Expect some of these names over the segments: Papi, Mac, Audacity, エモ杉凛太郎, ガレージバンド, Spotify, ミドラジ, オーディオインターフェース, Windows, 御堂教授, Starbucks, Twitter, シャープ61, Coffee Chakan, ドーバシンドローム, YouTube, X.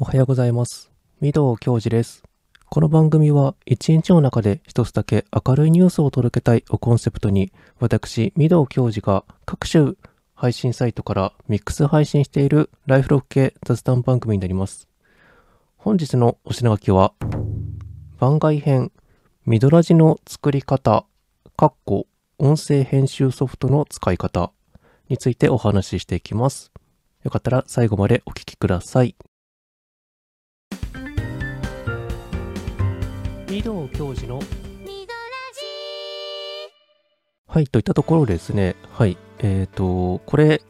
おはようございます。御堂教授です。この番組は一日の中で一つだけ明るいニュースを届けたいをコンセプトに、私、御堂教授が各種配信サイトからミックス配信しているライフログ系雑談番組になります。本日のお品書きは、番外編、ミドラジの作り方、音声編集ソフトの使い方についてお話ししていきます。よかったら最後までお聞きください。御堂教授のミドラジー。はい、といったところですね。はい、これ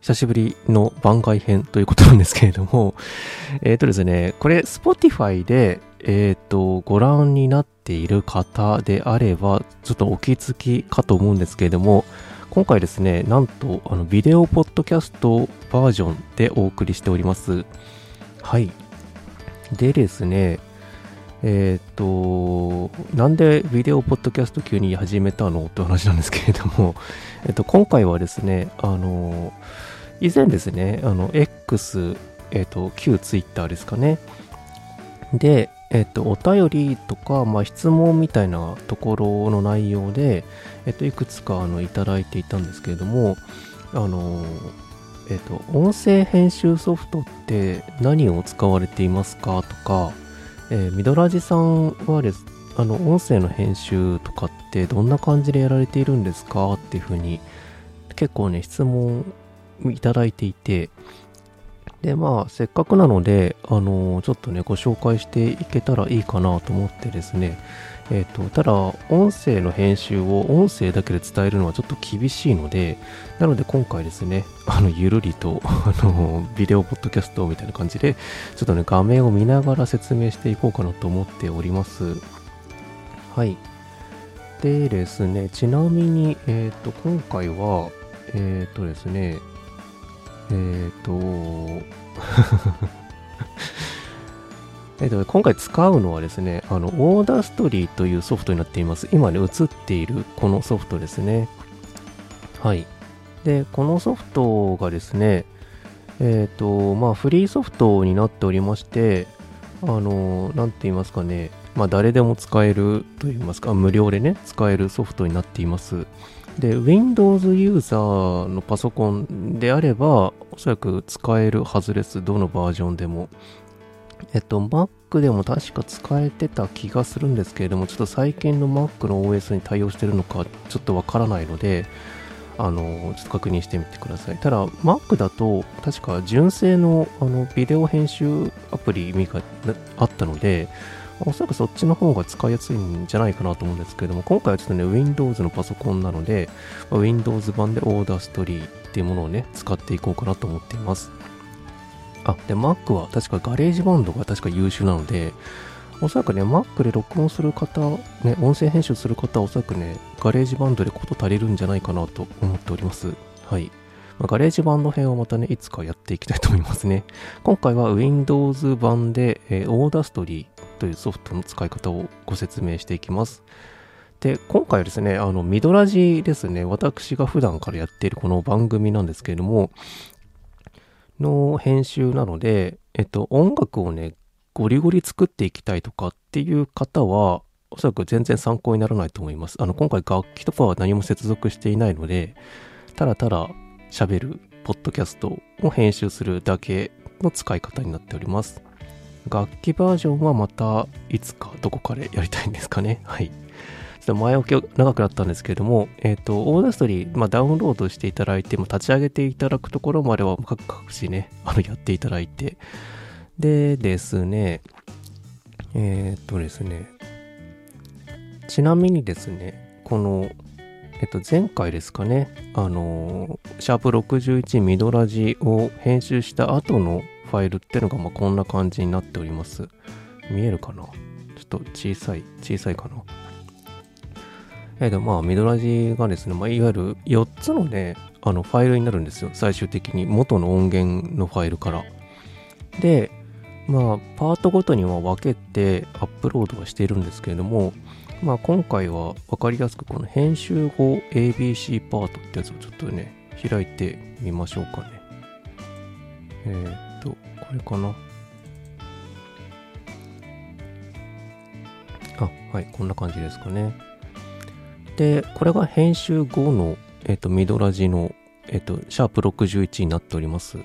久しぶりの番外編ということなんですけれども、ですね、これ Spotify でご覧になっている方であればちょっとお気づきかと思うんですけれども、今回ですね、なんとビデオポッドキャストバージョンでお送りしております。はい、でですね、なんでビデオポッドキャスト急に始めたのって話なんですけれども、今回はですね、以前ですね、X、旧Twitter ですかね、でお便りとか、質問みたいなところの内容で、いくつかいただいていたんですけれども、音声編集ソフトって何を使われていますかとか、ミドラジさんはです、音声の編集とかってどんな感じでやられているんですかっていうふうに結構ね、質問いただいていて、でせっかくなのでちょっとねご紹介していけたらいいかなと思ってですね、ただ音声の編集を音声だけで伝えるのはちょっと厳しいので、なので今回ですね、ゆるりとビデオポッドキャストみたいな感じでちょっとね画面を見ながら説明していこうかなと思っております。はい、でですね、ちなみに今回はですね、今回使うのはですね、Audacityというソフトになっています。今ね、映っているこのソフトですね。はい。で、このソフトがですね、フリーソフトになっておりまして、なんて言いますかね、誰でも使えると言いますか、無料でね、使えるソフトになっています。で、Windows ユーザーのパソコンであれば、おそらく使えるはずです。どのバージョンでも。Mac でも確か使えてた気がするんですけれども、ちょっと最近の Mac の OS に対応してるのか、ちょっとわからないので、ちょっと確認してみてください。ただ、Mac だと、確か純正の、ビデオ編集アプリがあったので、おそらくそっちの方が使いやすいんじゃないかなと思うんですけれども、今回はちょっとね Windows のパソコンなので Windows 版で Audacity っていうものをね使っていこうかなと思っています。で Mac は確かガレージバンドが確か優秀なので、おそらくね Mac で録音する方、ね、音声編集する方はおそらくねガレージバンドでこと足りるんじゃないかなと思っております。はい、ガレージバンド編はまたねいつかやっていきたいと思いますね。今回は Windows 版で Audacityというソフトの使い方をご説明していきます。で、今回はですね、ミドラジですね、私が普段からやっているこの番組なんですけれども、の編集なので、音楽をね、ゴリゴリ作っていきたいとかっていう方は、おそらく全然参考にならないと思います。今回楽器とかは何も接続していないので、ただただ喋る、ポッドキャストを編集するだけの使い方になっております。楽器バージョンはまたいつかどこかでやりたいんですかね。はい。ちょっと前置き長くなったんですけれども、Audacity、ダウンロードしていただいて、立ち上げていただくところまでは各自ね、やっていただいて。でですね、ちなみにですね、この、前回ですかね、シャープ61ミドラジを編集した後のファイルってのがこんな感じになっております。見えるかな、ちょっと小さいかな。ミドラジがですね、いわゆる4つのねファイルになるんですよ。最終的に元の音源のファイルからで、パートごとには分けてアップロードはしているんですけれども、今回は分かりやすくこの編集後 ABC パートってやつをちょっとね開いてみましょうかね。これかな。あ、はい、こんな感じですかね。で、これが編集後の、ミドラジの、シャープ61になっております。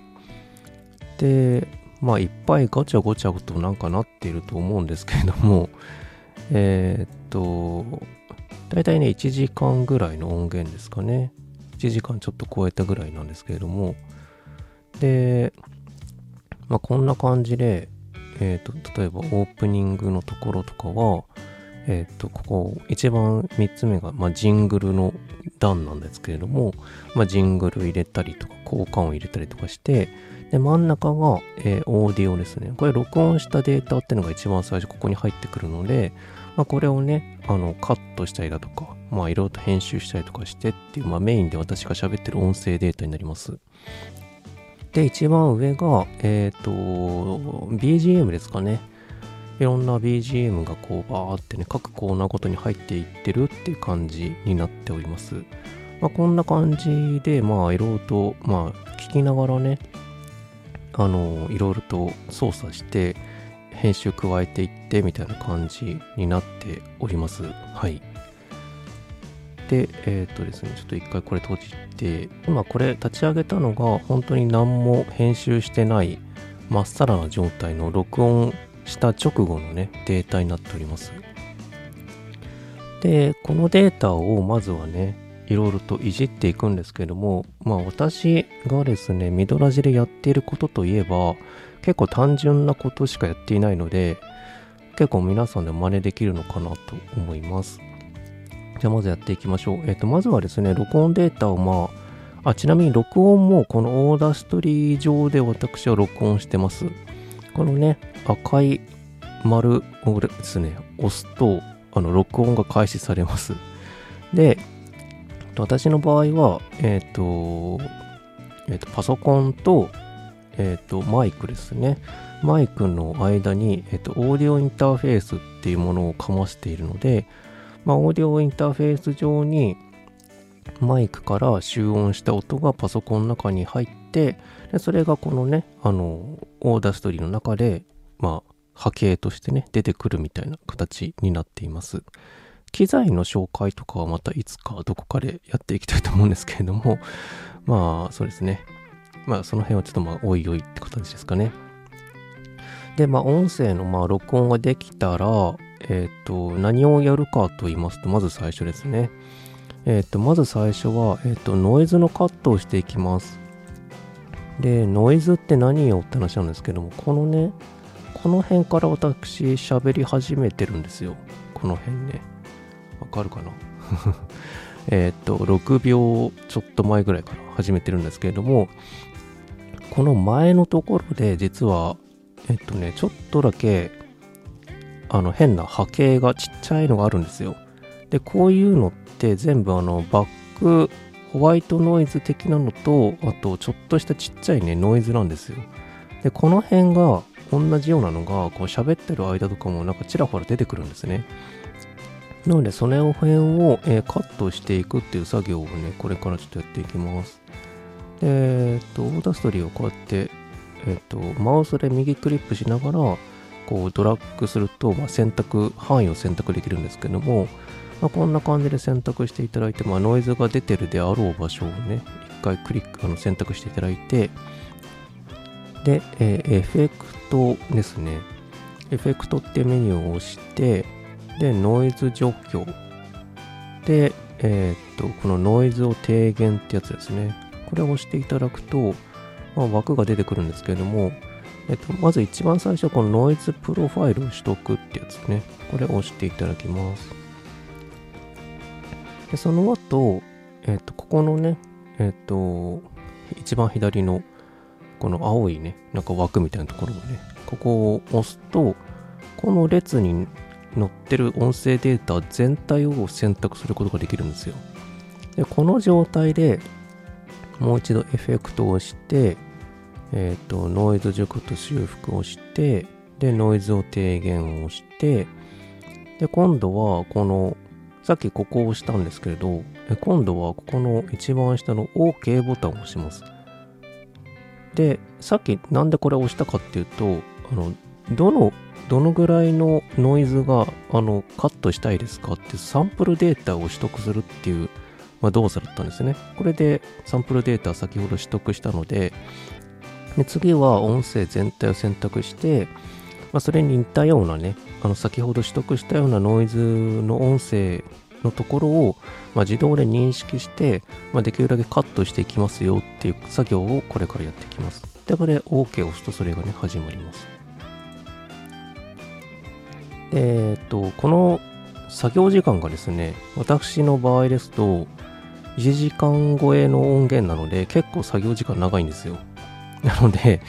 で、まあ、いっぱいガチャガチャとなんかなっていると思うんですけれども、だいたいね、1時間ぐらいの音源ですかね。1時間ちょっと超えたぐらいなんですけれども、で、まあ、こんな感じで、例えばオープニングのところとかは、ここ一番3つ目が、まあ、ジングルの段なんですけれども、まあ、ジングル入れたりとか効果音入れたりとかして、で真ん中が、オーディオですね。これ録音したデータっていうのが一番最初ここに入ってくるので、まあ、これをねカットしたりだとか、まあ、いろいろと編集したりとかしてっていう、まあ、メインで私が喋ってる音声データになります。で、一番上が、BGM ですかね。いろんな BGM がこうバーってね、各コーナーごとに入っていってるっていう感じになっております。まあ、こんな感じで、まあ、いろいろと、まあ、聞きながらね、いろいろと操作して、編集加えていってみたいな感じになっております。はい。で、ですね、ちょっと一回これ閉じて、今これ立ち上げたのが本当に何も編集してないまっさらな状態の録音した直後のねデータになっております。で、このデータをまずはねいろいろといじっていくんですけども、まあ私がですねミドラジでやっていることといえば結構単純なことしかやっていないので、結構皆さんで真似できるのかなと思います。じゃあまずやっていきましょう。まずはですね、録音データをまあ、ちなみに録音もこのAudacity上で私は録音してます。このね、赤い丸をですね、押すと、録音が開始されます。で、私の場合は、パソコンと、マイクですね。マイクの間に、オーディオインターフェースっていうものをかましているので、まあ、オーディオインターフェース上にマイクから集音した音がパソコンの中に入って、でそれがこのねAudacityの中で、まあ、波形としてね出てくるみたいな形になっています。機材の紹介とかはまたいつかどこかでやっていきたいと思うんですけれども、まあそうですね、まあその辺はちょっとまあおいおいって形ですかね。で、まあ音声のまあ録音ができたら何をやるかと言いますと、まず最初ですね。まず最初は、ノイズのカットをしていきます。で、ノイズって何よって話なんですけども、このね、この辺から私喋り始めてるんですよ。この辺ね。わかるかな6秒ちょっと前ぐらいから始めてるんですけれども、この前のところで実は、ちょっとだけ、変な波形がちっちゃいのがあるんですよ。で、こういうのって全部バックホワイトノイズ的なのと、あとちょっとしたちっちゃいねノイズなんですよ。で、この辺が同じようなのがこう喋ってる間とかもなんかちらほら出てくるんですね。なのでその辺を、カットしていくっていう作業をねこれからちょっとやっていきます。で、Audacityをこうやってマウスで右クリックしながらこうドラッグすると、まあ、範囲を選択できるんですけども、まあ、こんな感じで選択していただいて、まあ、ノイズが出てるであろう場所をね一回クリック選択していただいて、で、エフェクトですね。エフェクトってメニューを押して、でノイズ除去で、このノイズを低減ってやつですね。これを押していただくと、まあ、枠が出てくるんですけれども、まず一番最初このノイズプロファイルを取得ってやつね。これを押していただきます。でその後、ここのね一番左のこの青いねなんか枠みたいなところをねここを押すと、この列に載ってる音声データ全体を選択することができるんですよ。でこの状態でもう一度エフェクトを押して、ノイズ除去と修復をして、でノイズを低減をして、で今度はこのさっきここを押したんですけれど、今度はここの一番下の OK ボタンを押します。でさっきなんでこれを押したかっていうと、どのどのぐらいのノイズがカットしたいですかってサンプルデータを取得するっていう、まあ、動作だったんですね。これでサンプルデータ先ほど取得したので、で次は音声全体を選択して、まあ、それに似たようなね先ほど取得したようなノイズの音声のところを、まあ、自動で認識して、まあ、できるだけカットしていきますよっていう作業をこれからやっていきます。でこれ OK を押すとそれがね始まります。この作業時間がですね、私の場合ですと1時間超えの音源なので結構作業時間長いんですよ。なので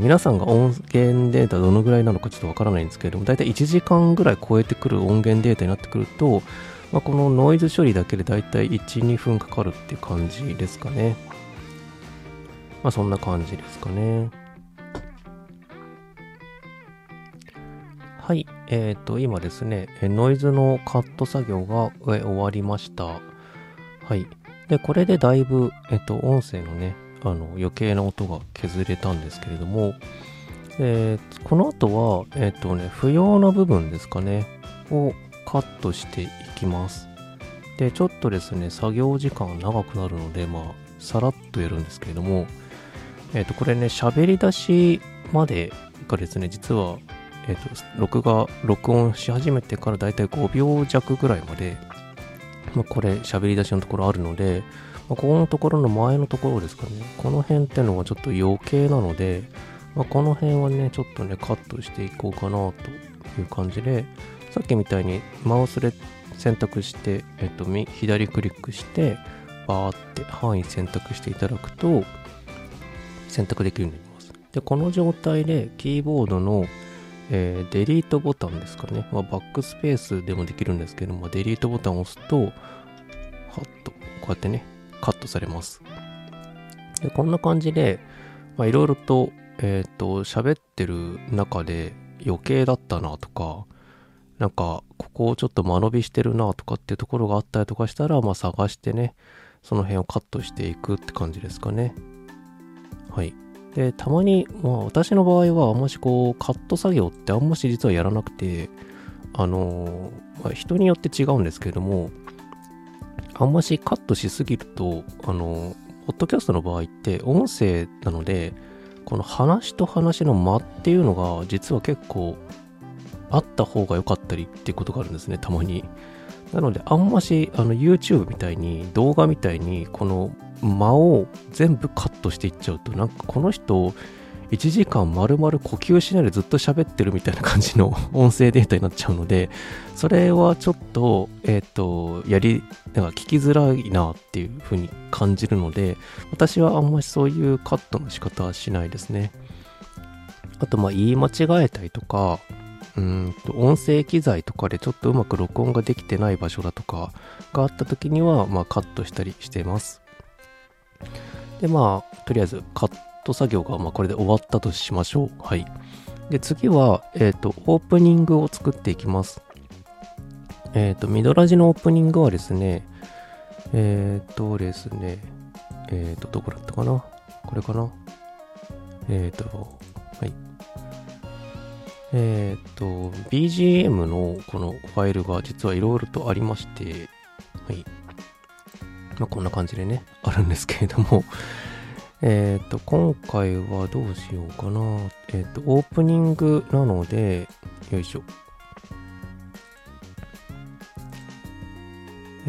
皆さんが音源データどのぐらいなのかちょっとわからないんですけれども、だいたい1時間ぐらい超えてくる音源データになってくると、まあ、このノイズ処理だけでだいたい 1,2 分かかるっていう感じですかね。まあそんな感じですかね。はい、今ですねノイズのカット作業が終わりました。はい、でこれでだいぶ、音声のね余計な音が削れたんですけれども、この後は、不要な部分ですかねをカットしていきます。でちょっとですね作業時間長くなるので、まあ、さらっとやるんですけれども、これね喋り出しまでがですね実は、録音し始めてからだいたい5秒弱ぐらいまで、まあ、これ喋り出しのところあるので、ここのところの前のところですかね。この辺ってのはちょっと余計なので、まあ、この辺はね、ちょっとね、カットしていこうかなという感じで、さっきみたいにマウスで選択して、左クリックして、バーって範囲選択していただくと、選択できるようになります。で、この状態でキーボードの、デリートボタンですかね。まあ、バックスペースでもできるんですけども、デリートボタンを押すと、はっと、こうやってね、カットされます。でこんな感じでいろいろと喋ってる中で余計だったなとか、なんかここをちょっと間延びしてるなとかっていうところがあったりとかしたら、まあ、探してねその辺をカットしていくって感じですかね。はい。でたまに、まあ、私の場合はあんましこうカット作業ってあんまし実はやらなくて、まあ、人によって違うんですけれども、あんましカットしすぎると、ポッドキャストの場合って音声なので、この話と話の間っていうのが実は結構あった方が良かったりっていうことがあるんですね、たまに。なのであんましYouTube みたいに動画みたいにこの間を全部カットしていっちゃうと、なんかこの人1時間丸々呼吸しないでずっと喋ってるみたいな感じの音声データになっちゃうので、それはちょっと、なんか聞きづらいなっていう風に感じるので、私はあんまりそういうカットの仕方はしないですね。あと、まあ、言い間違えたりとか、音声機材とかでちょっとうまく録音ができてない場所だとかがあった時には、まあ、カットしたりしています。で、まあ、とりあえずカット作業がまあこれで終わったとしましょう。はい。で次は、オープニングを作っていきます。ミドラジのオープニングはですね、どこだったかな？これかな？はい。BGM のこのファイルが実はいろいろとありまして、はい。まあ、こんな感じでね、あるんですけれども、今回はどうしようかな。オープニングなので、よいしょ。オ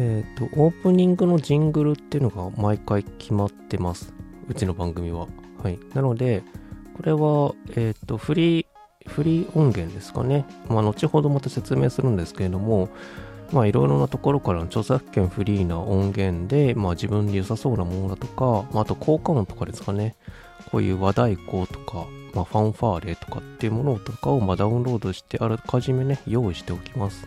ープニングのジングルっていうのが毎回決まってます。うちの番組は。はい。なので、これは、フリー音源ですかね。まあ、後ほどまた説明するんですけれども、まあ、いろいろなところからの著作権フリーな音源で、まあ、自分で良さそうなものだとか、まあ、あと効果音とかですかね。こういう和太鼓とか、まあ、ファンファーレとかっていうものとかを、まあ、ダウンロードしてあらかじめね用意しておきます。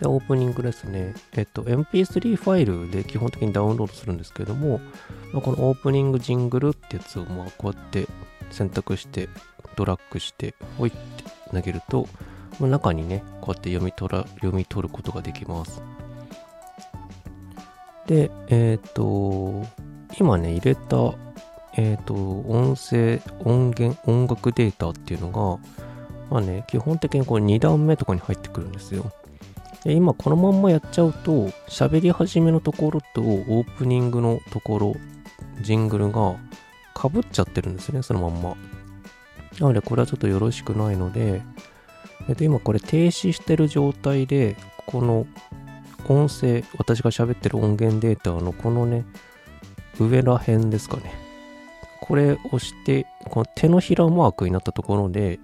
でオープニングですね。MP3 ファイルで基本的にダウンロードするんですけれども、まあ、このオープニングジングルってやつを、まあ、こうやって選択してドラッグしてホイって投げると、中にねこうやって読み取ることができます。で今ね入れた音楽データっていうのがまあね、基本的にこれ2段目とかに入ってくるんですよ。で、今このまんまやっちゃうと、喋り始めのところとオープニングのところ、ジングルがかぶっちゃってるんですね、そのまんま。なのでこれはちょっとよろしくないので、今これ停止してる状態で、この音声、私が喋ってる音源データのこのね、上ら辺ですかね。これ押して、この手のひらマークになったところで、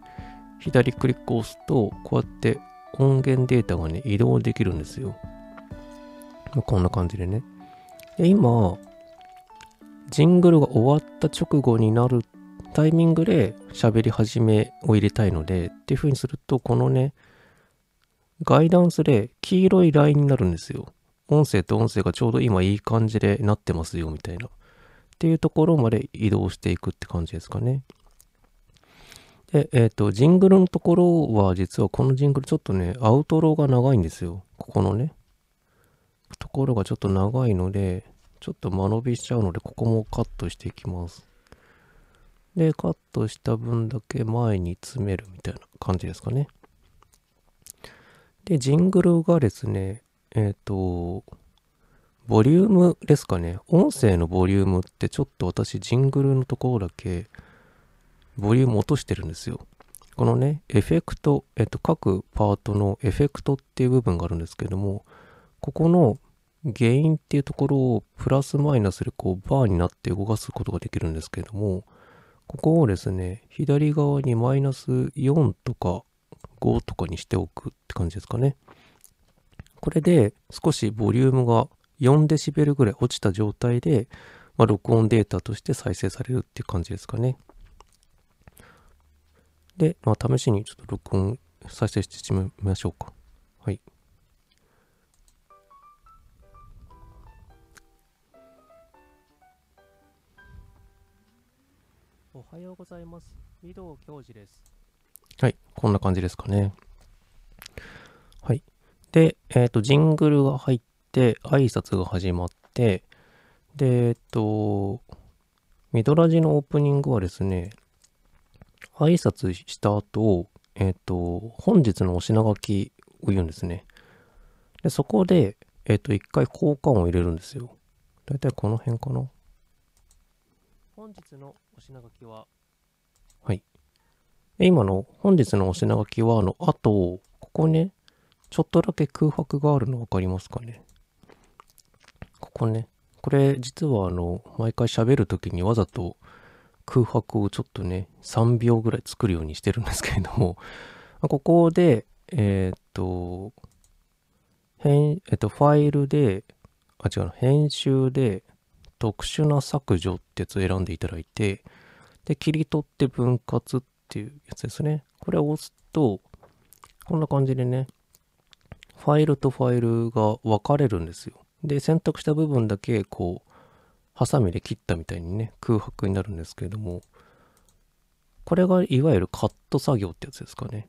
左クリックを押すと、こうやって音源データがね、移動できるんですよ。こんな感じでね。で、今、ジングルが終わった直後になるタイミングで喋り始めを入れたいので、っていう風にすると、このね、ガイダンスで黄色いラインになるんですよ。音声と音声がちょうど今いい感じでなってますよみたいな。っていうところまで移動していくって感じですかね。で、ジングルのところは実はこのジングルちょっとね、アウトローが長いんですよ。ここのね、ところがちょっと長いので、ちょっと間延びしちゃうので、ここもカットしていきます。で、カットした分だけ前に詰めるみたいな感じですかね。で、ジングルがですね、ボリュームですかね。音声のボリュームってちょっと私ジングルのところだけボリューム落としてるんですよ。このね、エフェクト、各パートのエフェクトっていう部分があるんですけども、ここのゲインっていうところをプラスマイナスでこうバーになって動かすことができるんですけども、ここをですね、左側にマイナス4とか5とかにしておくって感じですかね。これで少しボリュームが4デシベルぐらい落ちた状態で、まあ、録音データとして再生されるっていう感じですかね。で、まあ、試しにちょっと録音再生してみましょうか。はい。おはようございます。御堂教授です。はい、こんな感じですかね。はい。で、ジングルが入って、挨拶が始まって、で、ミドラジのオープニングはですね、挨拶した後、本日のお品書きを言うんですね。で、そこで、一回効果音を入れるんですよ。だいたいこの辺かな。本日のお品書きは、はい。で、今の本日のお品書きは、後、ここね、ちょっとだけ空白があるの分かりますかね。ここね。これ実は毎回喋るときにわざと空白をちょっとね、3秒ぐらい作るようにしてるんですけれども、ここで、ファイルで、編集で特殊な削除ってやつを選んでいただいて、で、切り取って分割っていうやつですね。これを押すと、こんな感じでね、ファイルとファイルが分かれるんですよ。で、選択した部分だけこうハサミで切ったみたいにね、空白になるんですけれども、これがいわゆるカット作業ってやつですかね。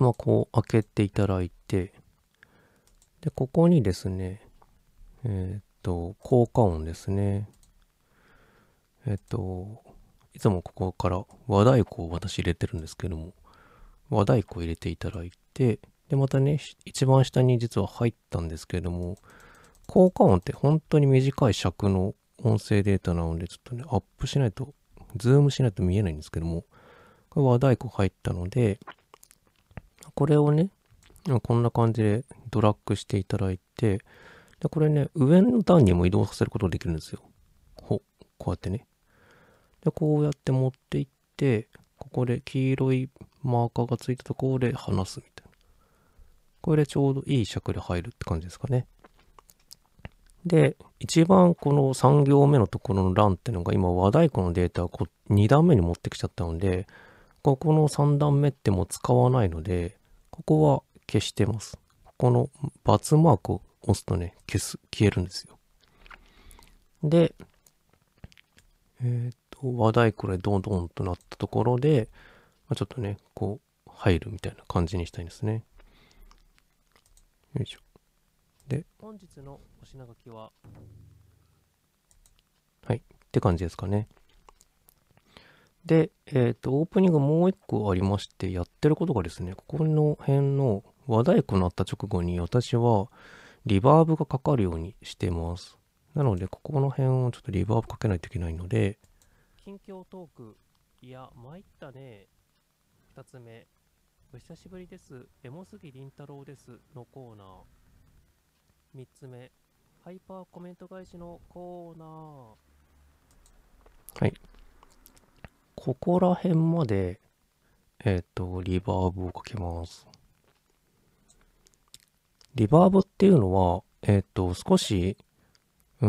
まあこう開けていただいて、で、ここにですね、効果音ですね。いつもここから和太鼓を私入れてるんですけども、和太鼓を入れていただいて、で、またね、一番下に実は入ったんですけれども、効果音って本当に短い尺の音声データなので、ちょっとね、アップしないと、ズームしないと見えないんですけども、これ和太鼓入ったので、これをね、こんな感じでドラッグしていただいて、で、これね、上の段にも移動させることができるんですよ。こうやってね。で、こうやって持っていって、ここで黄色いマーカーがついたところで離すみたいな。これでちょうどいい尺で入るって感じですかね。で、一番この3行目のところの欄っていうのが今和太鼓のデータを2段目に持ってきちゃったので、ここの3段目ってもう使わないので、ここは消してます。ここの×マークを押すとね、消えるんですよ。で、和太鼓でドンドンとなったところで、ちょっとね、こう入るみたいな感じにしたいんですね。よいしょ。で、本日のお品書きは、はい、って感じですかね。で、オープニングもう一個ありまして、やってることがですね、ここの辺の和太鼓鳴った直後に私はリバーブがかかるようにしてます。なのでここの辺をちょっとリバーブかけないといけないので、近況トーク、いや参ったね。2つ目、お久しぶりです、エモすぎりんたろうですのコーナー。3つ目、ハイパーコメント返しのコーナー。はい、ここら辺までリバーブをかけます。リバーブっていうのは少しカ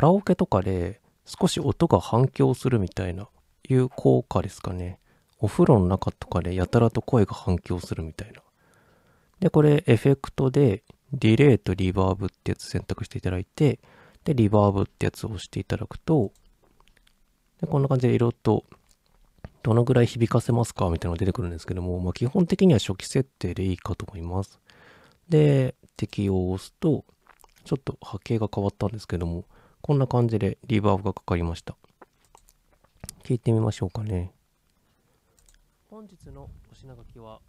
ラオケとかで少し音が反響するみたいないう効果ですかね。お風呂の中とかでやたらと声が反響するみたいな。で、これエフェクトでディレイとリバーブってやつ選択していただいて、で、リバーブってやつを押していただくと、で、こんな感じで色とどのぐらい響かせますかみたいなのが出てくるんですけども、まあ、基本的には初期設定でいいかと思います。で、適用を押すと、ちょっと波形が変わったんですけども、こんな感じでリバーブがかかりました。聞いてみましょうかね。本日のお品書きは、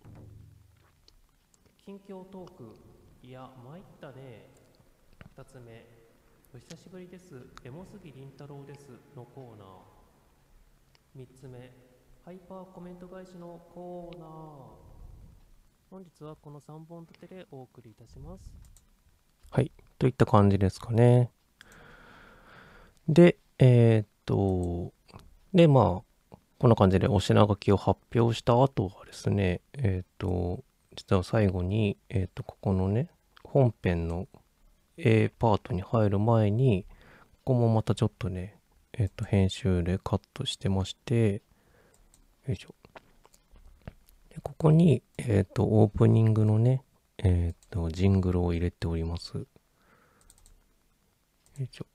近況トーク、いや、参ったね。2つ目、お久しぶりです、エモすぎりんたろうですのコーナー。3つ目、ハイパーコメント返しのコーナー。本日はこの3本立てでお送りいたします。はい、といった感じですかね。で、で、まあ、こんな感じでお品書きを発表した後はですね、実は最後に、ここのね、本編の A パートに入る前に、ここもまたちょっとね、編集でカットしてまして、よいしょ。で、ここに、オープニングのね、ジングルを入れております。よいしょ。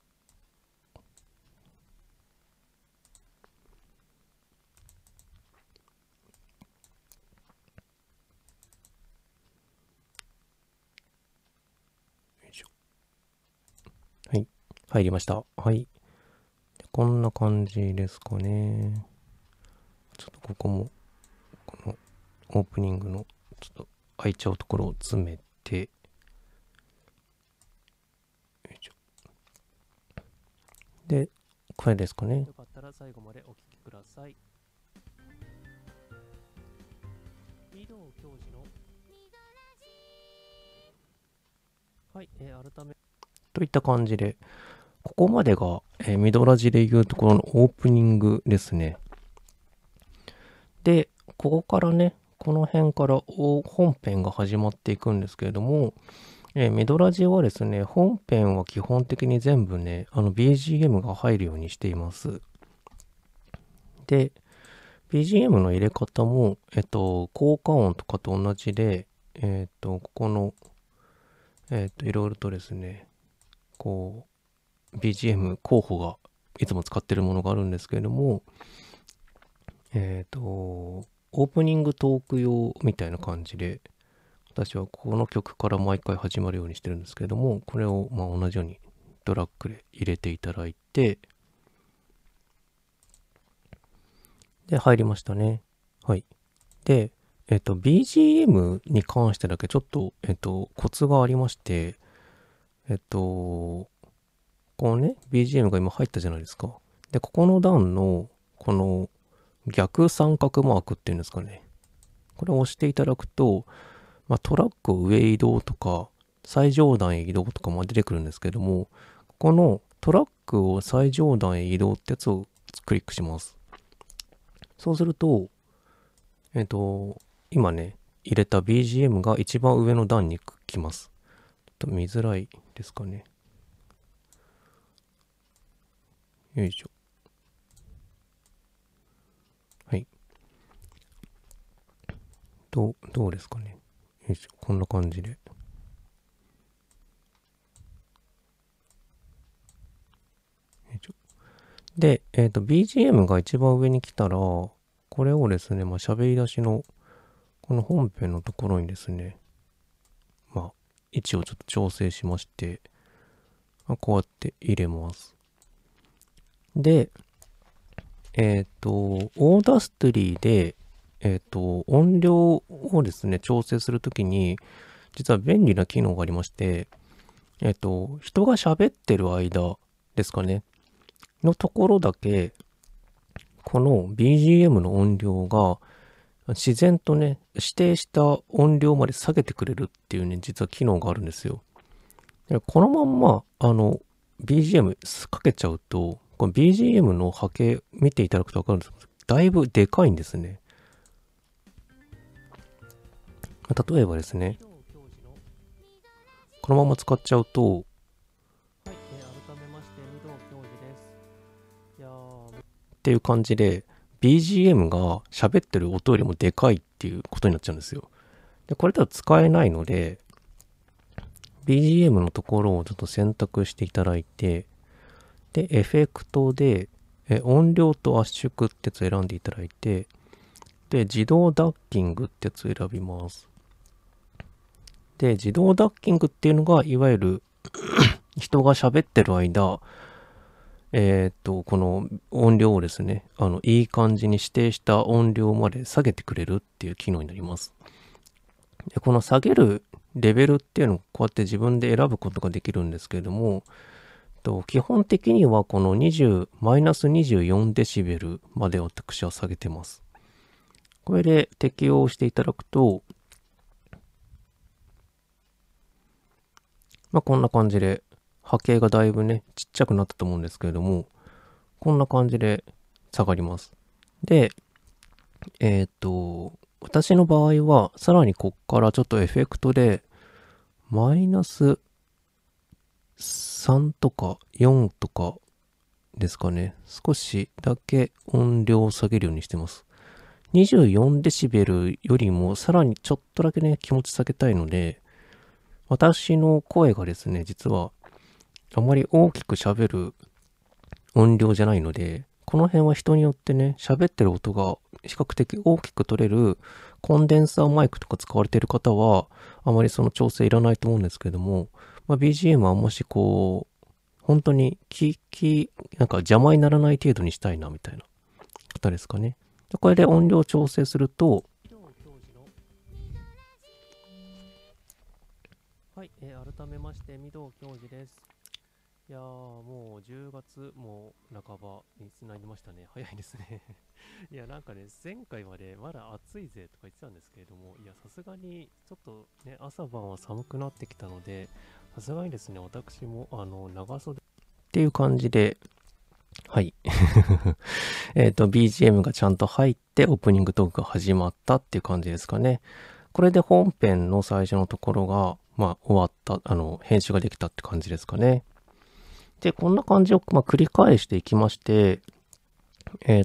はい、入りました。はい。こんな感じですかね。ちょっとここも、このオープニングのちょっと空いちゃうところを詰めて、よいしょ。で、これですかね。よかったら最後までお聞きください。井戸教授のはい、改めといった感じで、ここまでが、ミドラジでいうところのオープニングですね。で、ここからね、この辺から本編が始まっていくんですけれども、ミドラジはですね、本編は基本的に全部ね、BGM が入るようにしています。で、BGM の入れ方も、効果音とかと同じで、ここの、いろいろとですね、こう BGM 候補がいつも使ってるものがあるんですけれども、オープニングトーク用みたいな感じで、私はこの曲から毎回始まるようにしてるんですけれども、これをまあ同じようにドラッグで入れていただいて、で、入りましたね。はい。で、BGM に関してだけちょっと、コツがありまして、このね、BGM が今入ったじゃないですか。で、ここの段の、この逆三角マークっていうんですかね。これを押していただくと、まあ、トラックを上移動とか、最上段へ移動とかも出てくるんですけども、このトラックを最上段へ移動ってやつをクリックします。そうすると、今ね、入れた BGM が一番上の段に来ます。ちょっと見づらいですかね。よいしょ。はい。どうですかね。よいしょ。こんな感じで。で、BGM が一番上に来たら、これをですね、まあ、喋り出しの、この本編のところにですね、まあ、位置をちょっと調整しまして、こうやって入れます。で、Audacity で、音量をですね、調整するときに、実は便利な機能がありまして、人が喋ってる間ですかね、のところだけ、この BGM の音量が、自然とね、指定した音量まで下げてくれるっていうね、実は機能があるんですよ。このまんま、BGM かけちゃうと、この BGM の波形見ていただくとわかるんですけど、だいぶでかいんですね。例えばですね、このまま使っちゃうと、っていう感じで、BGM が喋ってる音よりもでかいっていうことになっちゃうんですよ。で、これでは使えないので、BGM のところをちょっと選択していただいて、で、エフェクトで、音量と圧縮ってやつを選んでいただいて、で、自動ダッキングってやつを選びます。で、自動ダッキングっていうのが、いわゆる人が喋ってる間、この音量をですね、いい感じに指定した音量まで下げてくれるっていう機能になります。で、この下げるレベルっていうのをこうやって自分で選ぶことができるんですけれども、基本的にはこのマイナス24デシベルまで私は下げてます。これで適用していただくと、まあ、こんな感じで、波形がだいぶね、ちっちゃくなったと思うんですけれども、こんな感じで下がります。で、私の場合は、さらにこっからちょっとエフェクトで、マイナス3とか4とかですかね、少しだけ音量を下げるようにしてます。24デシベルよりもさらにちょっとだけね、気持ち下げたいので、私の声がですね、実は、あまり大きく喋る音量じゃないので、この辺は人によってね、喋ってる音が比較的大きく取れるコンデンサーマイクとか使われている方は、あまりその調整いらないと思うんですけれども、まあ、BGM はもしこう、本当になんか邪魔にならない程度にしたいなみたいな方ですかね。これで音量調整すると、はい、改めまして、御堂教授です。いやー、もう10月も半ばになりましたね。早いですね。いや、なんかね、前回までまだ暑いぜとか言ってたんですけれども、いや、さすがにちょっとね、朝晩は寒くなってきたので、さすがにですね、私も長袖っていう感じで、はい。BGM がちゃんと入って、オープニングトークが始まったっていう感じですかね。これで本編の最初のところが、まあ、終わった、編集ができたって感じですかね。で、こんな感じを、まあ、繰り返していきまして、ま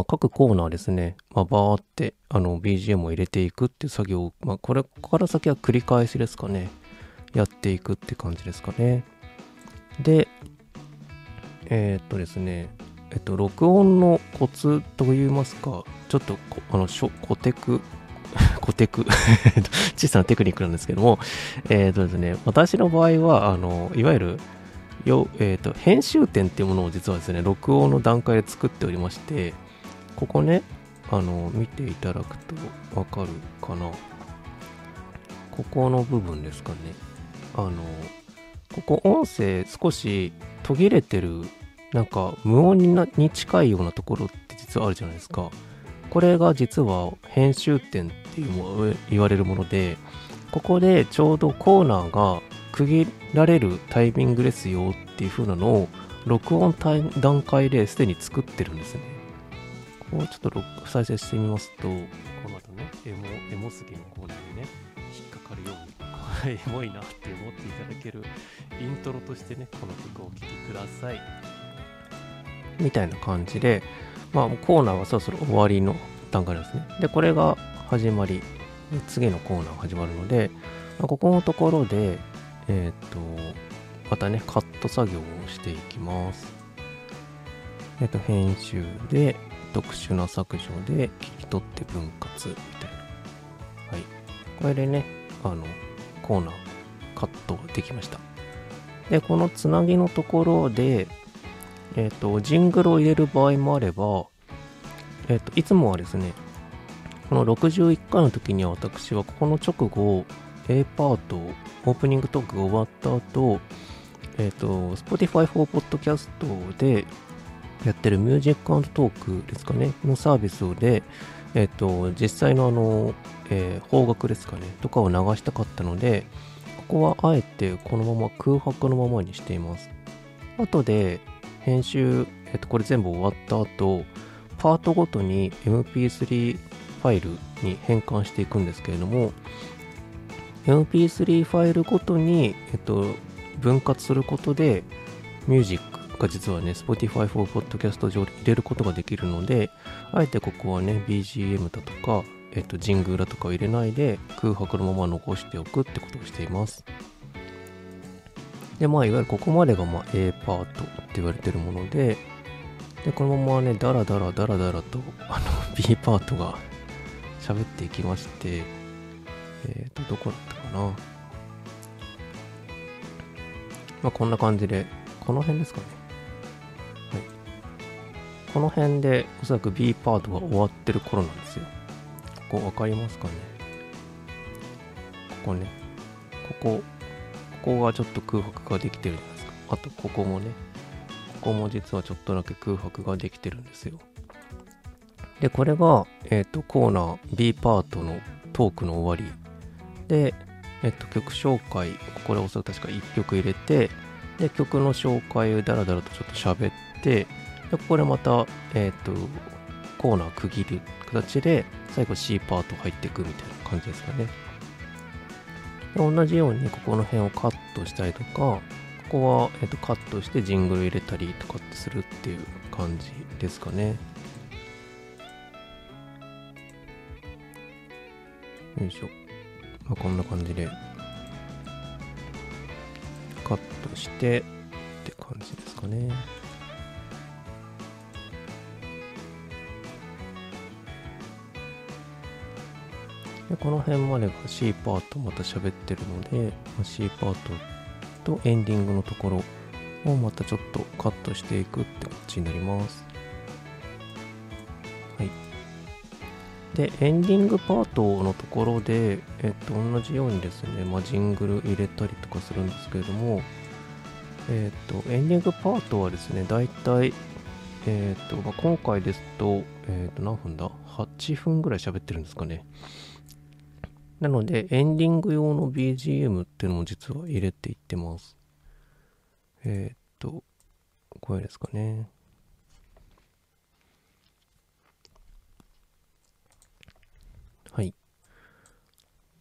あ、各コーナーですね、まあ、バーって、BGM を入れていくっていう作業を、まあ、これから先は繰り返しですかね、やっていくって感じですかね。で、ですね、録音のコツといいますか、ちょっと、コテク、小さなテクニックなんですけども、ですね、私の場合は、いわゆる、編集点っていうものを実はですね、録音の段階で作っておりまして、ここね、見ていただくとわかるかな。ここの部分ですかね。ここ音声少し途切れてる、なんか無音に近いようなところって実はあるじゃないですか。これが実は編集点っていう言われるもので、ここでちょうどコーナーが区切られるタイミングですよっていう風なのを録音段階ですでに作ってるんですね。こうちょっと再生してみますと、この後ね、エモすぎのコーナーにね、引っかかるように、エモいなって思っていただけるイントロとしてね、この曲をお聴きください。みたいな感じで、まあコーナーはそろそろ終わりの段階ですね。で、これが始まり、次のコーナーが始まるので、まあ、ここのところで、またね、カット作業をしていきます。編集で、特殊な削除で、切り取って分割、みたいな。はい。これでね、コーナー、カットできました。で、このつなぎのところで、ジングルを入れる場合もあれば、いつもはですね、この61回の時には私はここの直後、A パート、オープニングトークが終わった後、Spotify for Podcast でやってるミュージック&トークですかね、のサービスで、実際の邦楽ですかね、とかを流したかったので、ここはあえてこのまま空白のままにしています。後で編集、これ全部終わった後、パートごとに MP3 ファイルに変換していくんですけれども、MP3 ファイルごとに、分割することでミュージックが実はね Spotify for Podcast 上に入れることができるので、あえてここはね BGM だとか、ジングルだとかを入れないで空白のまま残しておくってことをしています。で、まあいわゆるここまでがA パートって言われてるもので、でこのままねダラダラとB パートが喋っていきまして、どこだったかな、こんな感じでこの辺ですかね、はい、この辺でおそらく B パートが終わってる頃なんですよ。ここ分かりますかね、ここね、ここがちょっと空白ができてるんですか。あとここもね、ここも実はちょっとだけ空白ができてるんですよ。でこれが、コーナー B パートのトークの終わりで、曲紹介、これおそらく確か1曲入れて、で曲の紹介をダラダラとちょっと喋って、でここでまた、コーナー区切る形で最後 C パート入っていくみたいな感じですかね。で同じようにここの辺をカットしたりとか、ここは、カットしてジングル入れたりとかってするっていう感じですかね。よいしょ。こんな感じでカットしてって感じですかね。でこの辺までが C パートまた喋ってるので、 C パートとエンディングのところをまたちょっとカットしていくって感じになります。でエンディングパートのところで、同じようにですね、ジングル入れたりとかするんですけれども、エンディングパートはですね、だいたい、今回ですと、何分だ ?8 分ぐらい喋ってるんですかね。なのでエンディング用の BGM っていうのも実は入れていってます。これですかね。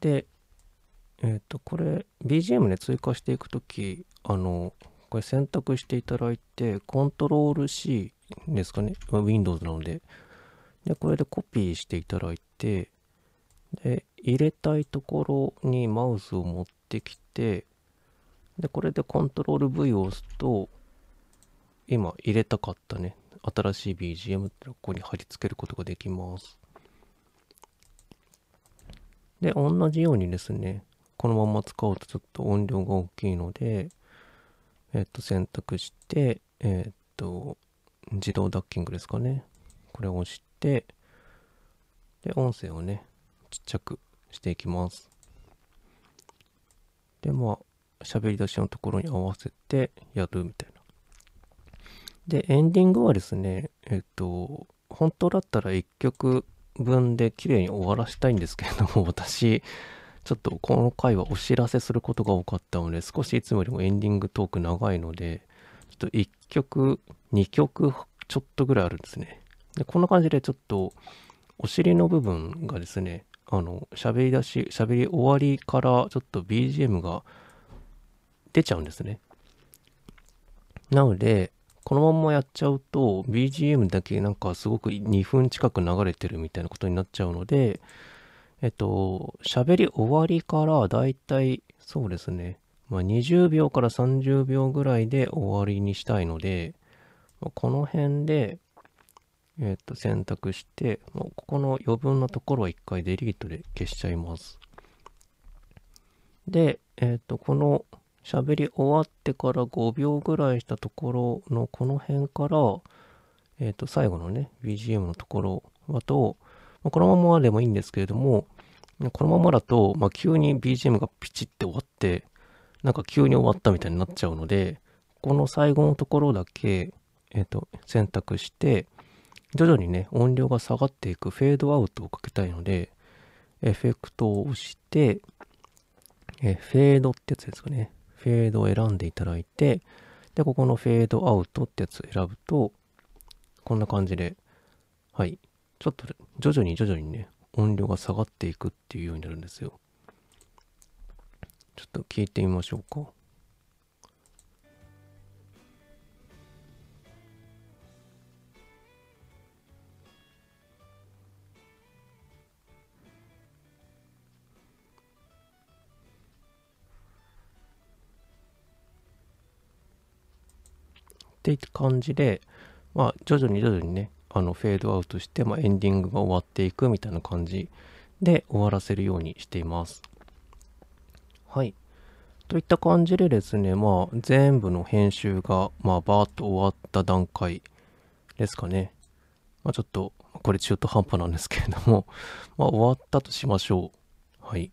で、これ BGM で追加していくとき、これ選択していただいて、コントロール C ですかね、Windows なので、でこれでコピーしていただいて、で入れたいところにマウスを持ってきて、でこれでコントロール V を押すと、今入れたかったね、新しい BGM ってここに貼り付けることができます。で同じようにですね、このまま使うとちょっと音量が大きいので、選択して、自動ダッキングですかね、これを押して、で音声をねちっちゃくしていきます。で喋り出しのところに合わせてやるみたいな。でエンディングはですね、本当だったら1曲分で綺麗に終わらしたいんですけれども、私ちょっとこの回はお知らせすることが多かったので、少しいつもよりもエンディングトーク長いので、ちょっと1曲2曲ちょっとぐらいあるんですね。でこんな感じでちょっとお尻の部分がですね、喋り終わりからちょっと BGM が出ちゃうんですね。なのでこのまんまやっちゃうと BGM だけなんかすごく2分近く流れてるみたいなことになっちゃうので、喋り終わりからだいたいそうですね、20秒から30秒ぐらいで終わりにしたいので、この辺で、選択して、ここの余分なところは一回デリートで消しちゃいます。で、この喋り終わってから5秒ぐらいしたところのこの辺から、最後のね BGM のところだと、このままでもいいんですけれども、このままだと、急に BGM がピチって終わって、なんか急に終わったみたいになっちゃうので、この最後のところだけ、選択して、徐々にね、音量が下がっていくフェードアウトをかけたいので、エフェクトを押して、フェードってやつですかね。フェードを選んでいただいて、で、ここのフェードアウトってやつを選ぶと、こんな感じで、はい。ちょっと徐々にね、音量が下がっていくっていうようになるんですよ。ちょっと聞いてみましょうか。っていう感じで、徐々にね、フェードアウトして、エンディングが終わっていくみたいな感じで終わらせるようにしています。はい。といった感じでですね、全部の編集が、バーッと終わった段階ですかね。ちょっと、これ中途半端なんですけれども、終わったとしましょう。はい。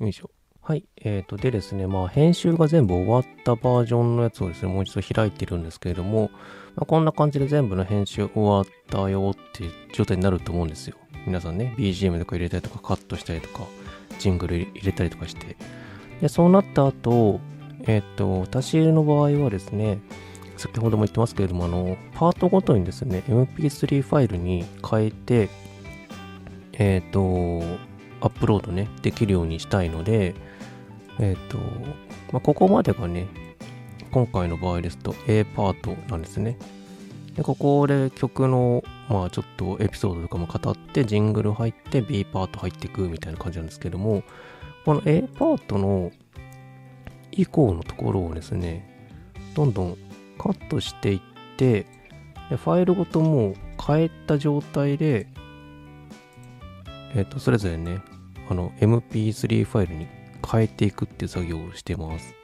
よいしょ。はい。でですね、編集が全部終わったバージョンのやつをですね、もう一度開いてるんですけれども、こんな感じで全部の編集終わったよっていう状態になると思うんですよ。皆さんね、BGM とか入れたりとか、カットしたりとか、ジングル入れたりとかして。で、そうなった後、私の場合はですね、先ほども言ってますけれども、パートごとにですね、MP3 ファイルに変えて、アップロードね、できるようにしたいので、ここまでがね、今回の場合ですと A パートなんですね。で、ここで曲の、ちょっとエピソードとかも語って、ジングル入って、B パート入っていくみたいな感じなんですけども、この A パートの以降のところをですね、どんどんカットしていって、でファイルごともう変えた状態で、それぞれね、MP3 ファイルに変えていくっていう作業をしてます。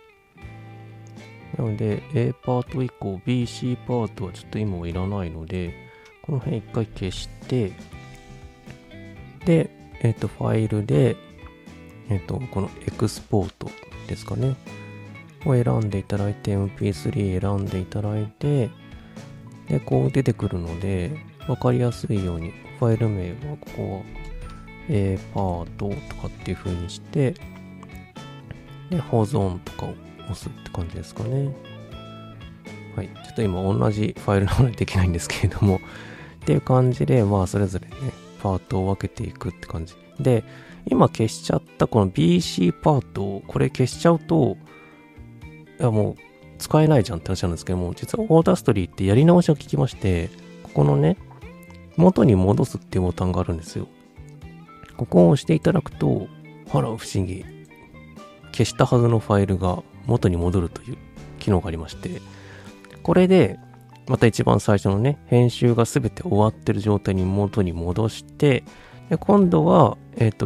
なので、A パート以降、B、C パートはちょっと今はいらないので、この辺一回消して、で、ファイルで、このエクスポートですかね。を選んでいただいて、MP3 選んでいただいて、で、こう出てくるので、わかりやすいように、ファイル名はここは、A パートとかっていう風にして、で、保存とかを押すって感じですかね。はい。ちょっと今同じファイルなのでできないんですけれども、っていう感じで、それぞれね、パートを分けていくって感じ。で、今消しちゃったこの BC パートを、これ消しちゃうと、もう使えないじゃんって話なんですけども、実はAudacityってやり直しが効きまして、ここのね、元に戻すっていうボタンがあるんですよ。ここを押していただくと、あら不思議。消したはずのファイルが元に戻るという機能がありまして、これで、また一番最初のね、編集が全て終わってる状態に元に戻して、で今度は、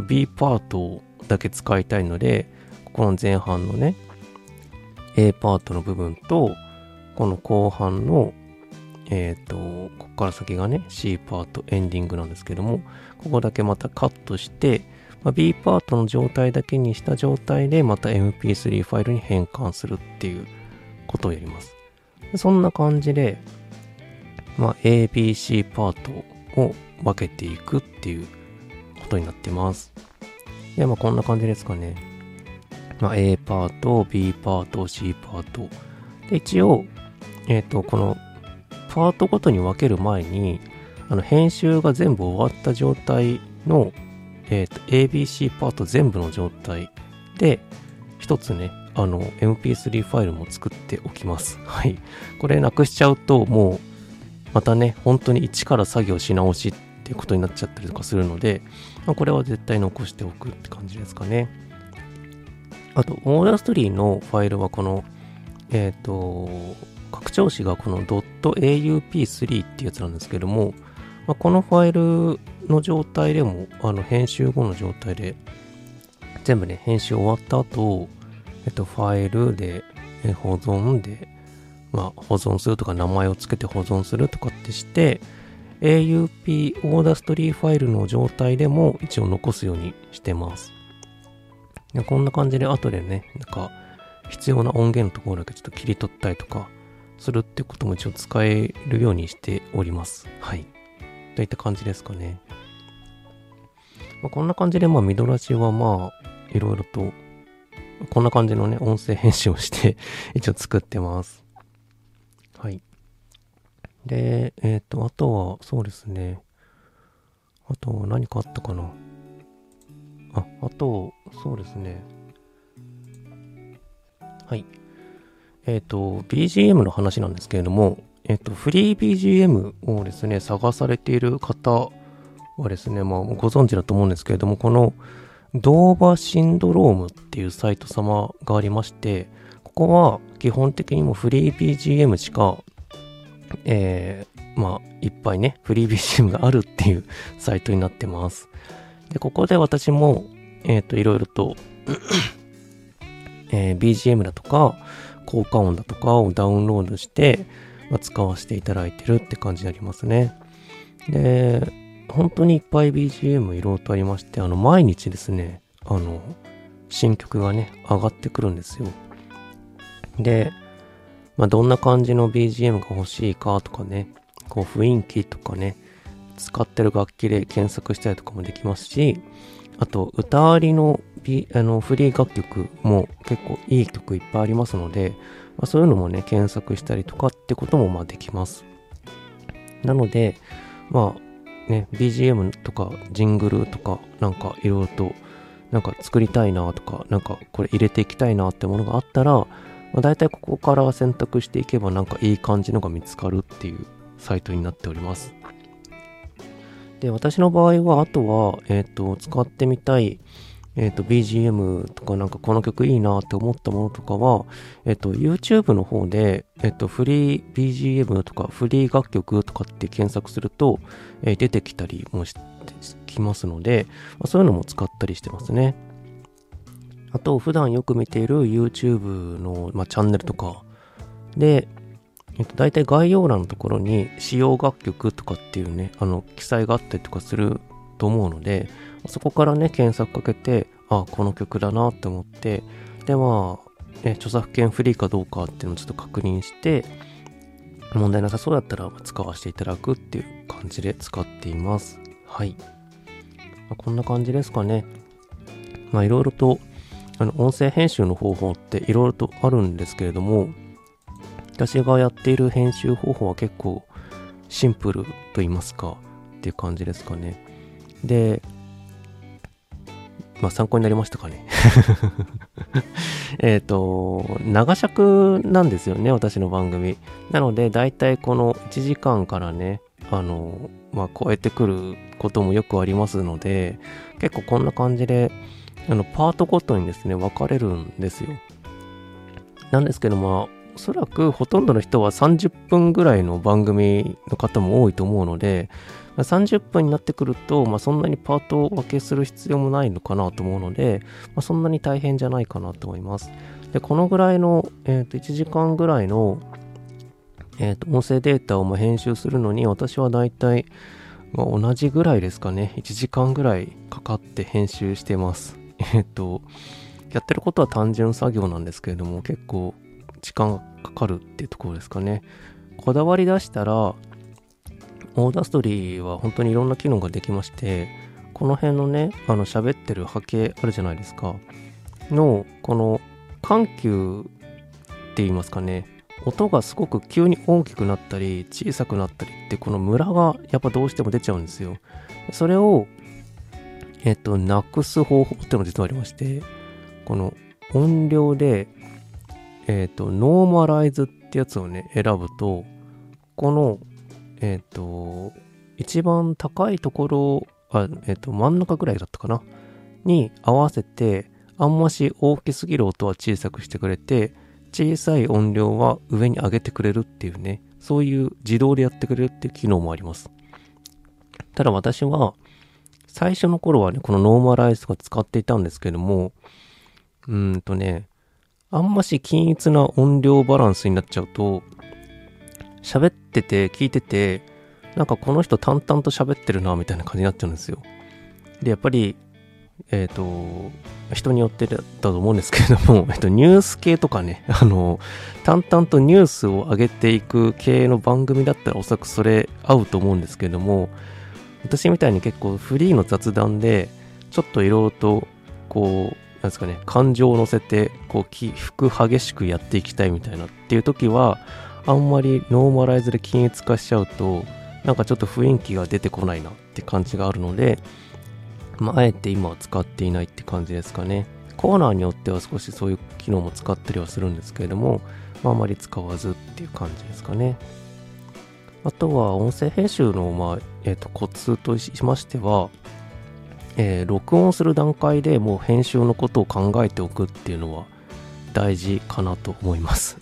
B パートだけ使いたいので、ここの前半のね、A パートの部分と、この後半の、ここから先がね、C パートエンディングなんですけども、ここだけまたカットして、B パートの状態だけにした状態で、また MP3 ファイルに変換するっていうことをやります。そんな感じで、A、B、C パートを分けていくっていうことになってます。で、こんな感じですかね。A パート、B パート、C パート。で、一応、この、パートごとに分ける前に、編集が全部終わった状態の、ABC パート全部の状態で、一つね、MP3 ファイルも作っておきます。はい。これなくしちゃうと、もう、またね、本当に一から作業し直しっていうことになっちゃったりとかするので、これは絶対残しておくって感じですかね。あと、Audacityのファイルはこの、拡張子がこの .aup3 っていうやつなんですけども、このファイルの状態でも、編集後の状態で、全部ね、編集終わった後、ファイルで、保存で、保存するとか、名前をつけて保存するとかってして、AUP Audacity ファイルの状態でも一応残すようにしてます。でこんな感じで後でね、なんか必要な音源のところだけちょっと切り取ったりとかするってことも一応使えるようにしております。はい。といった感じですかね。まあ、こんな感じでまあミドラジはまあいろいろとこんな感じのね音声編集をして一応作ってます。はい。で、あとはそうですね。あとは何かあったかな。あとそうですね。はい。BGM の話なんですけれども、フリー BGM をですね、探されている方はですね、まあ、ご存知だと思うんですけれども、この、ドーバシンドロームっていうサイト様がありまして、ここは基本的にもフリー BGM しか、まあ、いっぱいね、フリー BGM があるっていうサイトになってます。で、ここで私も、いろいろと、BGM だとか、効果音だとかをダウンロードして、使わせていただいてるって感じになりますね。で、本当にいっぱい BGM いろいろとありまして、毎日ですね、新曲がね、上がってくるんですよ。で、まあ、どんな感じの BGM が欲しいかとかね、こう雰囲気とかね、使ってる楽器で検索したりとかもできますし、あと、歌ありの、フリー楽曲も結構いい曲いっぱいありますので、まあ、そういうのもね、検索したりとかってこともまあできます。なので、まあね、BGM とかジングルとかなんかいろいろとなんか作りたいなとか、なんかこれ入れていきたいなってものがあったら、まあ、大体ここから選択していけばなんかいい感じのが見つかるっていうサイトになっております。で、私の場合は、あとは、使ってみたい、BGM とかなんかこの曲いいなって思ったものとかは、YouTube の方で、フリー BGM とかフリー楽曲とかって検索すると、出てきたりもしてきますので、まあ、そういうのも使ったりしてますね。あと、普段よく見ている YouTube の、まあ、チャンネルとかで、大体概要欄のところに使用楽曲とかっていうね、記載があったりとかすると思うので、そこからね、検索かけて、あ、この曲だなって思って、で、まあ、ね、著作権フリーかどうかっていうのをちょっと確認して、問題なさそうだったら使わせていただくっていう感じで使っています。はい。まあ、こんな感じですかね。まあ、いろいろと、音声編集の方法っていろいろとあるんですけれども、私がやっている編集方法は結構シンプルと言いますかっていう感じですかね。で、まあ参考になりましたかね。長尺なんですよね、私の番組。なので、だいたいこの1時間からね、まあ超えてくることもよくありますので、結構こんな感じで、パートごとにですね、分かれるんですよ。なんですけども、おそらくほとんどの人は30分ぐらいの番組の方も多いと思うので、30分になってくると、まあ、そんなにパートを分けする必要もないのかなと思うので、まあ、そんなに大変じゃないかなと思います。で、このぐらいの、1時間ぐらいの、音声データを編集するのに、私はだいたい同じぐらいですかね、1時間ぐらいかかって編集してます。やってることは単純作業なんですけれども、結構、時間がかかるっていうところですかね。こだわり出したら、オーダーストリーは本当にいろんな機能ができまして、この辺のね、喋ってる波形あるじゃないですか。の、この緩急って言いますかね、音がすごく急に大きくなったり、小さくなったりって、このムラがやっぱどうしても出ちゃうんですよ。それを、なくす方法っていうのが実はありまして、この音量で、ノーマライズってやつをね、選ぶと、この、一番高いところ、真ん中ぐらいだったかなに合わせて、あんまし大きすぎる音は小さくしてくれて、小さい音量は上に上げてくれるっていうね、そういう自動でやってくれるっていう機能もあります。ただ私は、最初の頃はね、このノーマライズとか使っていたんですけども、あんまし均一な音量バランスになっちゃうと、喋ってて聞いてて、なんかこの人淡々と喋ってるなみたいな感じになっちゃうんですよ。でやっぱり人によってだと思うんですけれども、ニュース系とかね、淡々とニュースを上げていく系の番組だったらおそらくそれ合うと思うんですけれども、私みたいに結構フリーの雑談でちょっといろいろとこうなんですかね、感情を乗せてこう起伏激しくやっていきたいみたいなっていう時はあんまりノーマライズで均一化しちゃうとなんかちょっと雰囲気が出てこないなって感じがあるので、まあ、あえて今は使っていないって感じですかね。コーナーによっては少しそういう機能も使ったりはするんですけれども、まあ、あまり使わずっていう感じですかね。あとは音声編集の、コツとしましては、録音する段階でもう編集のことを考えておくっていうのは大事かなと思います。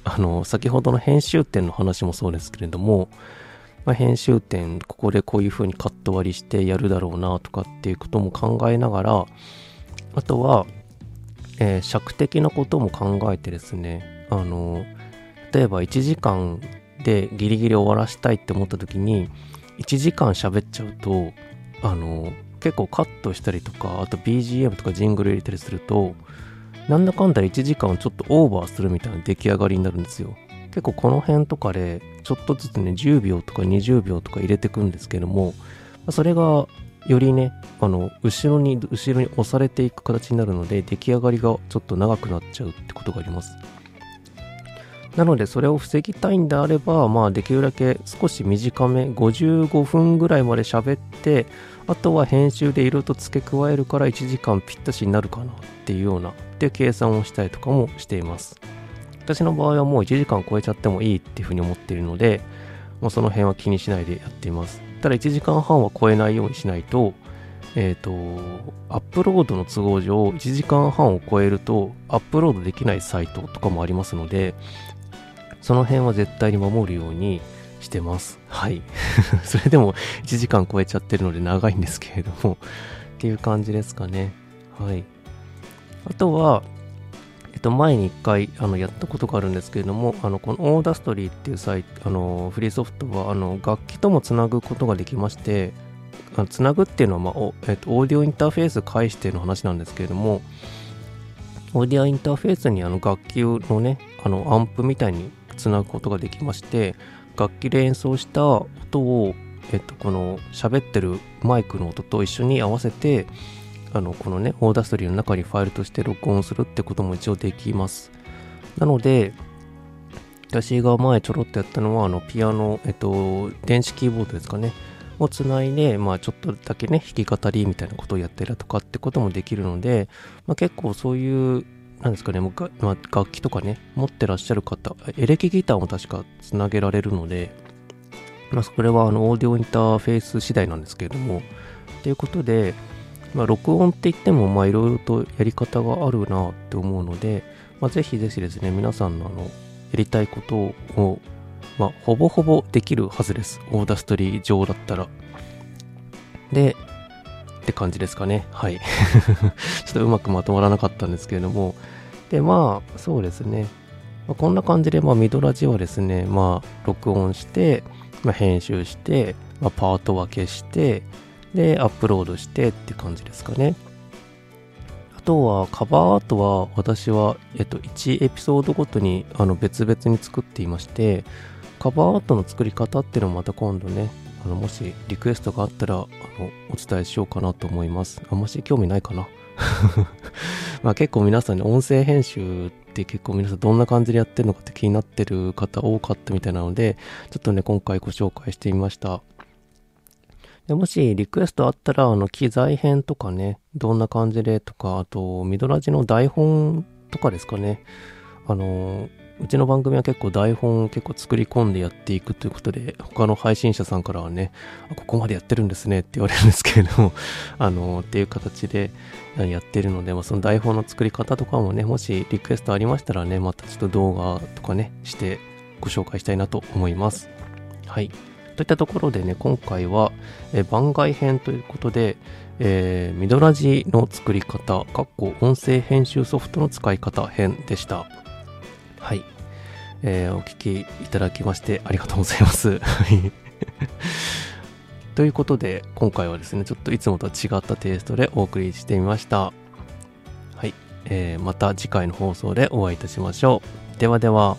先ほどの編集点の話もそうですけれども、まあ、編集点ここでこういう風にカット割りしてやるだろうなとかっていうことも考えながら、あとは、尺的なことも考えてですね、例えば1時間でギリギリ終わらしたいって思った時に1時間喋っちゃうと結構カットしたりとか、あと BGM とかジングル入れたりするとなんだかんだ1時間をちょっとオーバーするみたいな出来上がりになるんですよ。結構この辺とかでちょっとずつね10秒とか20秒とか入れてくんですけども、それがよりね後ろに押されていく形になるので出来上がりがちょっと長くなっちゃうってことがあります。なのでそれを防ぎたいんであれば、まあできるだけ少し短め55分ぐらいまで喋って、あとは編集でいろいろと付け加えるから1時間ぴったしになるかなっていうようなっていう計算をしたりとかもしています。私の場合はもう1時間超えちゃってもいいっていうふうに思っているので、もうその辺は気にしないでやっています。ただ1時間半は超えないようにしないと、アップロードの都合上1時間半を超えるとアップロードできないサイトとかもありますので、その辺は絶対に守るようにしてます。はいそれでも1時間超えちゃってるので長いんですけれどもっていう感じですかね。はい。あとは前に1回やったことがあるんですけれども、このAudacityっていうサイト、フリーソフトは楽器ともつなぐことができまして、つなぐっていうのは、オーディオインターフェース介しての話なんですけれども、オーディオインターフェースに楽器のねアンプみたいにつなぐことができまして、楽器で演奏した音を、この喋ってるマイクの音と一緒に合わせてこのねAudacityの中にファイルとして録音するってことも一応できます。なので私が前ちょろっとやったのはピアノ、電子キーボードですかねをつないで、まあ、ちょっとだけね弾き語りみたいなことをやったりとかってこともできるので、まあ、結構そういうなんですかね、もう楽器とかね持ってらっしゃる方、エレキギターも確かつなげられるので、まあ、それはオーディオインターフェース次第なんですけれどもということで、まあ、録音って言ってもまあいろいろとやり方があるなって思うので、まあ、ぜひぜひですね皆さんのやりたいことを、まあ、ほぼほぼできるはずです。オーダーストリー上だったらでって感じですかね。はいちょっとうまくまとまらなかったんですけれども、でまあそうですね、まあ、こんな感じで、まあ、ミドラジはですね、まあ、録音して、まあ、編集して、まあ、パート分けしてでアップロードしてって感じですかね。あとはカバーアートは私は、1エピソードごとに別々に作っていまして、カバーアートの作り方っていうのもまた今度ねもしリクエストがあったらお伝えしようかなと思います。あんまし興味ないかなまあ結構皆さんね音声編集って結構皆さんどんな感じでやってるのかって気になってる方多かったみたいなので、ちょっとね今回ご紹介してみました。でもしリクエストあったら機材編とかねどんな感じでとか、あとミドラジの台本とかですかね。うちの番組は結構台本を結構作り込んでやっていくということで、他の配信者さんからはねここまでやってるんですねって言われるんですけれどもっていう形でやってるので、まあ、その台本の作り方とかもねもしリクエストありましたらねまたちょっと動画とかねしてご紹介したいなと思います。はい、といったところでね今回は番外編ということで、ミドラジの作り方音声編集ソフトの使い方編でした。はい、お聞きいただきましてありがとうございますということで今回はですねちょっといつもとは違ったテイストでお送りしてみました。はい、また次回の放送でお会いいたしましょう。ではでは。